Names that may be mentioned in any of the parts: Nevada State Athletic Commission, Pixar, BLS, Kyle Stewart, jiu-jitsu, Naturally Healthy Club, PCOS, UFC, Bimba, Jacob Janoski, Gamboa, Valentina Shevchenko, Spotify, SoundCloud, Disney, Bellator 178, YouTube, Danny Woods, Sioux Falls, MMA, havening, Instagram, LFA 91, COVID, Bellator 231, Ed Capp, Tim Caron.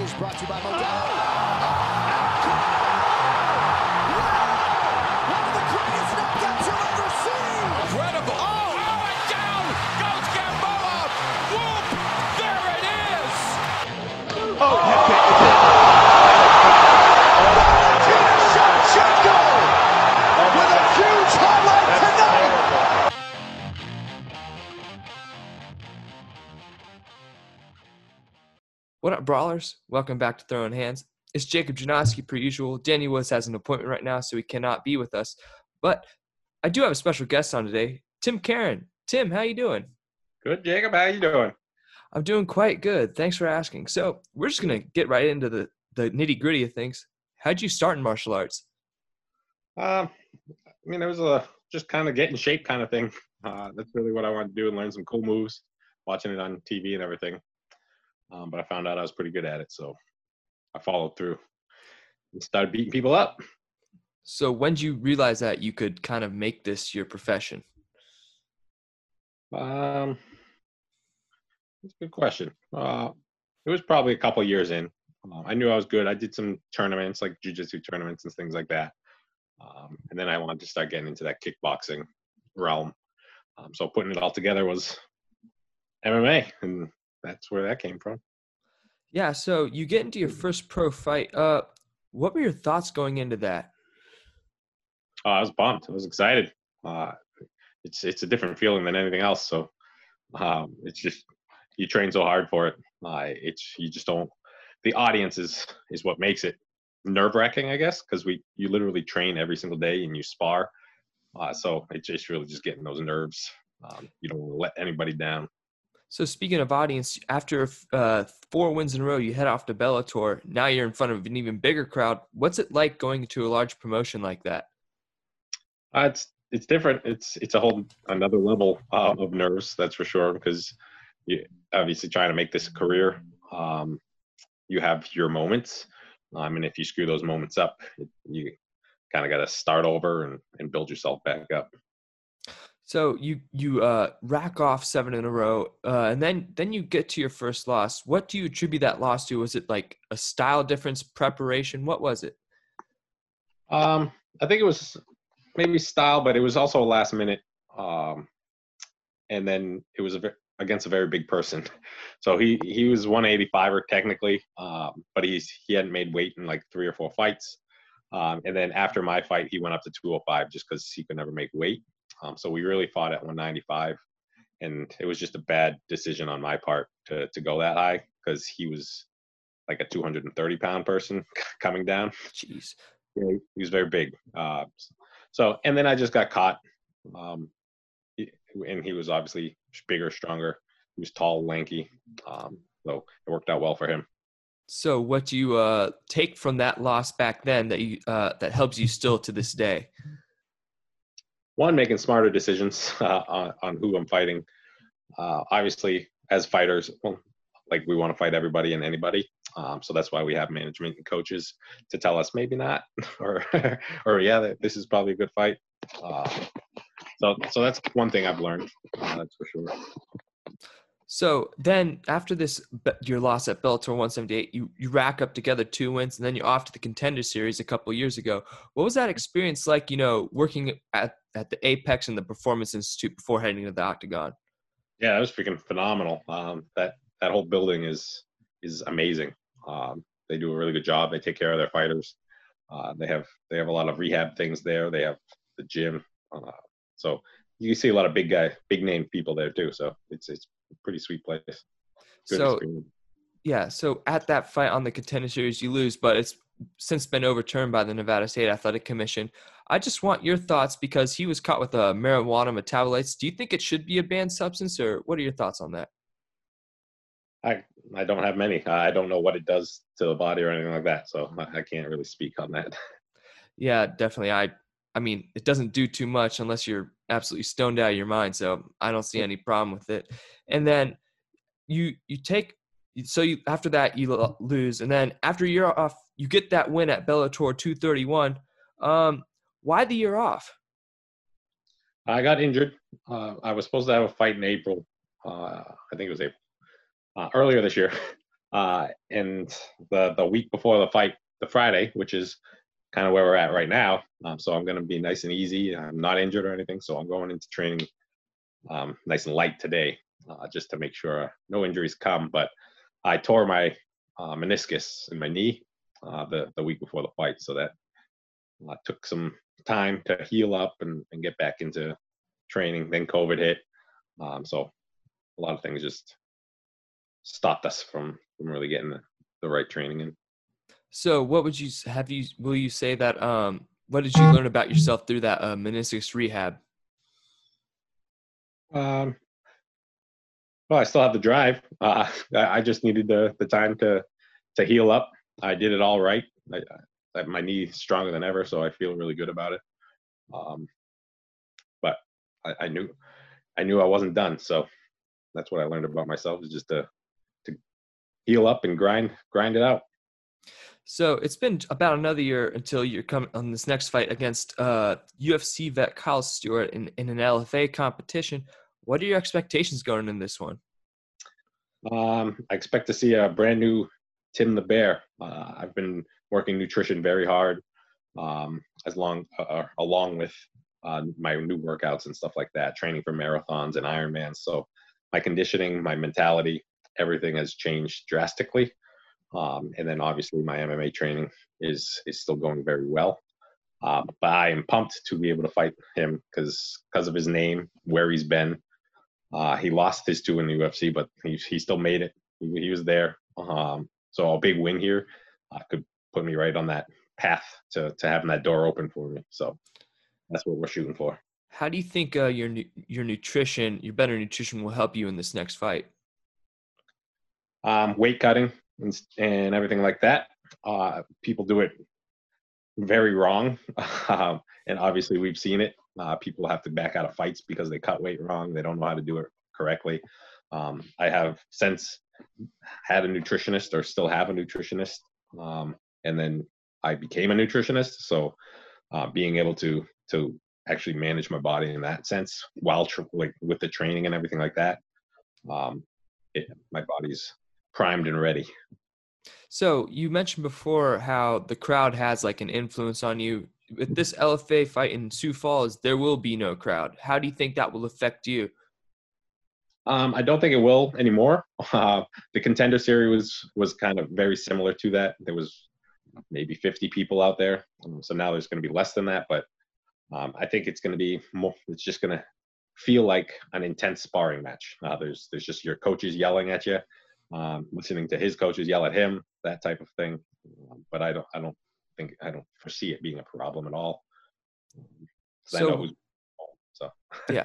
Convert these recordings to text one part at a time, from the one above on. Is brought to you by Modelo. Wow! One of the greatest knockouts you'll ever see! Incredible! Oh, oh, and down goes Gamboa! Whoop! There it is! Oh, oh. Valentina Shevchenko with a huge highlight tonight! What up, Brawlers? Welcome back to Throwing Hands. It's Jacob Janoski, per usual. Danny Woods has an appointment right now, so he cannot be with us. But I do have a special guest on today, Tim Caron. Tim, how you doing? Good, Jacob. How you doing? I'm doing quite good. Thanks for asking. So we're just going to get right into the nitty-gritty of things. How'd you start in martial arts? I mean, it was just kind of get in shape kind of thing. That's really what I wanted to do and learn some cool moves, watching it on TV and everything. But I found out I was pretty good at it, so I followed through and started beating people up. So when did you realize that you could kind of make this your profession? That's a good question. It was probably a couple years in. I knew I was good. I did some tournaments, like jiu-jitsu tournaments and things like that. And then I wanted to start getting into that kickboxing realm. So putting it all together was MMA, and that's where that came from. Yeah, so you get into your first pro fight. What were your thoughts going into that? I was pumped. I was excited. It's a different feeling than anything else. So it's just you train so hard for it. You just don't. The audience is what makes it nerve-wracking, I guess, because you literally train every single day and you spar. So it's just really just getting those nerves. You don't want to let anybody down. So speaking of audience, after 4 wins in a row, you head off to Bellator. Now you're in front of an even bigger crowd. What's it like going to a large promotion like that? It's different. It's a whole another level of nerves, that's for sure, because you obviously trying to make this a career. You have your moments, and if you screw those moments up, you kind of got to start over and build yourself back up. So you rack off 7 in a row, and then you get to your first loss. What do you attribute that loss to? Was it like a style difference, preparation? What was it? I think it was maybe style, but it was also last minute. And then it was against a very big person. So he was 185er technically, but he hadn't made weight in like 3 or 4 fights. And then after my fight, he went up to 205 just because he could never make weight. So we really fought at 195, and it was just a bad decision on my part to go that high because he was like a 230-pound person coming down. Jeez. Yeah, he was very big. And then I just got caught, and he was obviously bigger, stronger. He was tall, lanky, so it worked out well for him. So what do you take from that loss back then that helps you still to this day? One, making smarter decisions on who I'm fighting. Obviously, as fighters, like we want to fight everybody and anybody. So that's why we have management and coaches to tell us maybe not, or yeah, this is probably a good fight. So that's one thing I've learned. That's for sure. So then after this, your loss at Bellator 178, you rack up together 2 wins, and then you're off to the Contender Series a couple of years ago. What was that experience like, working at the Apex and the Performance Institute before heading to the Octagon? Yeah, that was freaking phenomenal. That whole building is amazing. They do a really good job. They take care of their fighters. They have a lot of rehab things there. They have the gym. So you see a lot of big name people there too. So it's a pretty sweet place. Good experience. Yeah. So at that fight on the Contender Series, you lose, but it's since been overturned by the Nevada State Athletic Commission. I just want your thoughts because he was caught with marijuana metabolites. Do you think it should be a banned substance, or what are your thoughts on that? I don't have many. I don't know what it does to the body or anything like that, so I can't really speak on that. Yeah, definitely. I mean, it doesn't do too much unless you're absolutely stoned out of your mind, so I don't see any problem with it. And then after that, you lose. And then after you're off, you get that win at Bellator 231. Why the year off? I got injured. I was supposed to have a fight in April. I think it was April, earlier this year. And the week before the fight, the Friday, which is kind of where we're at right now. So I'm going to be nice and easy. I'm not injured or anything. So I'm going into training nice and light today, just to make sure no injuries come. But I tore my meniscus in my knee the week before the fight. So that took some time to heal up and get back into training. Then COVID hit. So a lot of things just stopped us from really getting the right training in. So what would you have you, will you say that, what did you learn about yourself through that meniscus rehab? Well, I still have the drive. I just needed the time to heal up. I did it all right. My knee's stronger than ever, so I feel really good about it. But I knew I wasn't done. So that's what I learned about myself, is just to heal up and grind it out. So it's been about another year until you're coming on this next fight against UFC vet Kyle Stewart in an LFA competition. What are your expectations going in this one? I expect to see a brand new Tim the Bear. I've been working nutrition very hard, along with my new workouts and stuff like that, training for marathons and Ironmans. So my conditioning, my mentality, everything has changed drastically. And then obviously my MMA training is still going very well. But I am pumped to be able to fight him because of his name, where he's been. He lost his two in the UFC, but he still made it. He was there. So a big win here could put me right on that path to having that door open for me. So that's what we're shooting for. How do you think your better nutrition will help you in this next fight? Weight cutting and everything like that. People do it very wrong. And obviously we've seen it. People have to back out of fights because they cut weight wrong. They don't know how to do it correctly. I have since had a nutritionist, or still have a nutritionist. And then I became a nutritionist. So being able to actually manage my body in that sense, while with the training and everything like that, my body's primed and ready. So you mentioned before how the crowd has like an influence on you. With this LFA fight in Sioux Falls, there will be no crowd. How do you think that will affect you? I don't think it will anymore. The Contender Series was kind of very similar to that. There was maybe 50 people out there. So now there's going to be less than that, but I think it's going to be more, it's just going to feel like an intense sparring match. There's just your coaches yelling at you, listening to his coaches yell at him, that type of thing. But I don't foresee it being a problem at all. So, I know who's home, so. Yeah.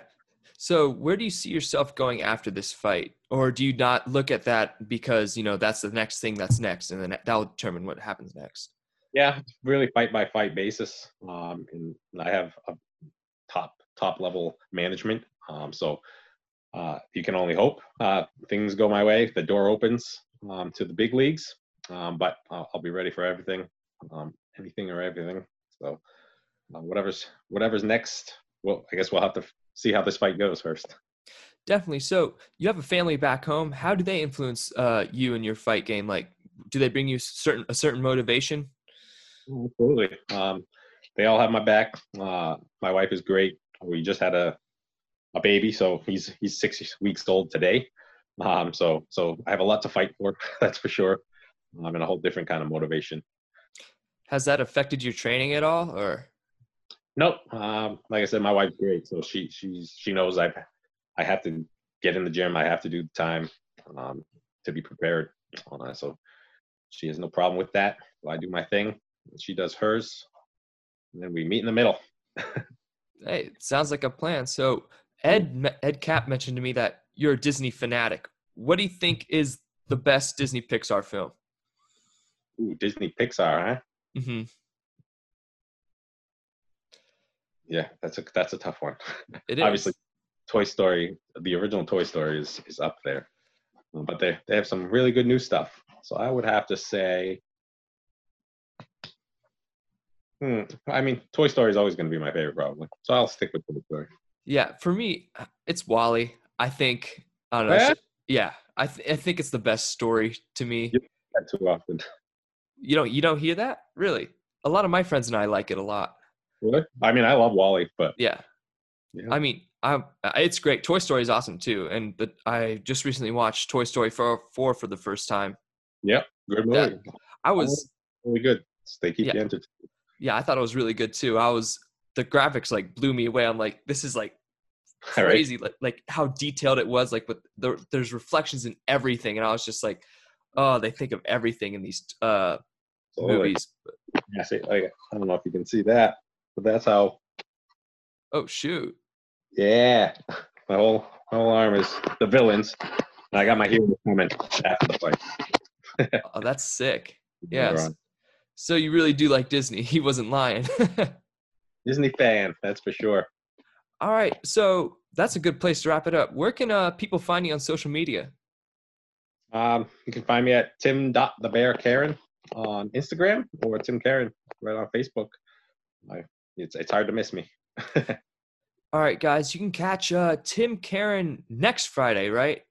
So where do you see yourself going after this fight? Or do you not look at that because, you know, that's the next thing that's next, and then that'll determine what happens next? Yeah, really fight by fight basis. And I have a top level management. So you can only hope things go my way. The door opens to the big leagues, but I'll be ready for everything, anything or everything. So whatever's next, well, I guess we'll have to see how this fight goes first. Definitely. So you have a family back home. How do they influence you in your fight game? Like, do they bring you a certain motivation? Absolutely. They all have my back. My wife is great. We just had a baby, so he's 6 weeks old today. So I have a lot to fight for, that's for sure. I'm in a whole different kind of motivation. Has that affected your training at all, or? Nope. Like I said, my wife's great, so she knows I have to get in the gym. I have to do the time to be prepared. So she has no problem with that. So I do my thing, she does hers, and then we meet in the middle. Hey, it sounds like a plan. So Ed Capp mentioned to me that you're a Disney fanatic. What do you think is the best Disney Pixar film? Ooh, Disney Pixar, huh? Mm-hmm. Yeah, that's a tough one. It is. Obviously, Toy Story, the original Toy Story is up there. But they have some really good new stuff. So I would have to say I mean, Toy Story is always going to be my favorite, probably. So I'll stick with Toy Story. Yeah, for me, it's Wall-E. I think, I don't know. I think it's the best story to me. You don't hear that too often. You don't hear that? Really? A lot of my friends and I like it a lot. Really? I mean, I love Wall-E, but yeah. I mean, it's great. Toy Story is awesome too, and I just recently watched Toy Story 4 for the first time. Yep, good movie. I was really good. They keep you entertained. Yeah, I thought it was really good too. The graphics like blew me away. I'm like, this is like crazy, right? like how detailed it was. Like, but there's reflections in everything, and I was just like, oh, they think of everything in these movies. I don't know if you can see that, but that's how. Oh shoot! Yeah, my whole arm is the villains, and I got my hero coming after the fight. Oh, that's sick. Yeah. So you really do like Disney. He wasn't lying. Disney fan, that's for sure. All right. So that's a good place to wrap it up. Where can people find you on social media? You can find me at tim.thebearcaron on Instagram or Tim Caron right on Facebook. It's hard to miss me. All right, guys. You can catch Tim Caron next Friday, right?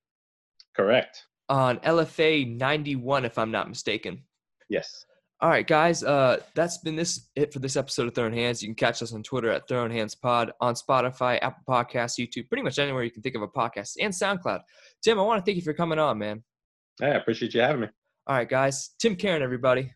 Correct. On LFA 91, if I'm not mistaken. Yes. All right, guys, that's been it for this episode of Throwing Hands. You can catch us on Twitter at Throwing Hands Pod, on Spotify, Apple Podcasts, YouTube, pretty much anywhere you can think of a podcast, and SoundCloud. Tim, I want to thank you for coming on, man. Hey, I appreciate you having me. All right, guys, Tim Caron, everybody.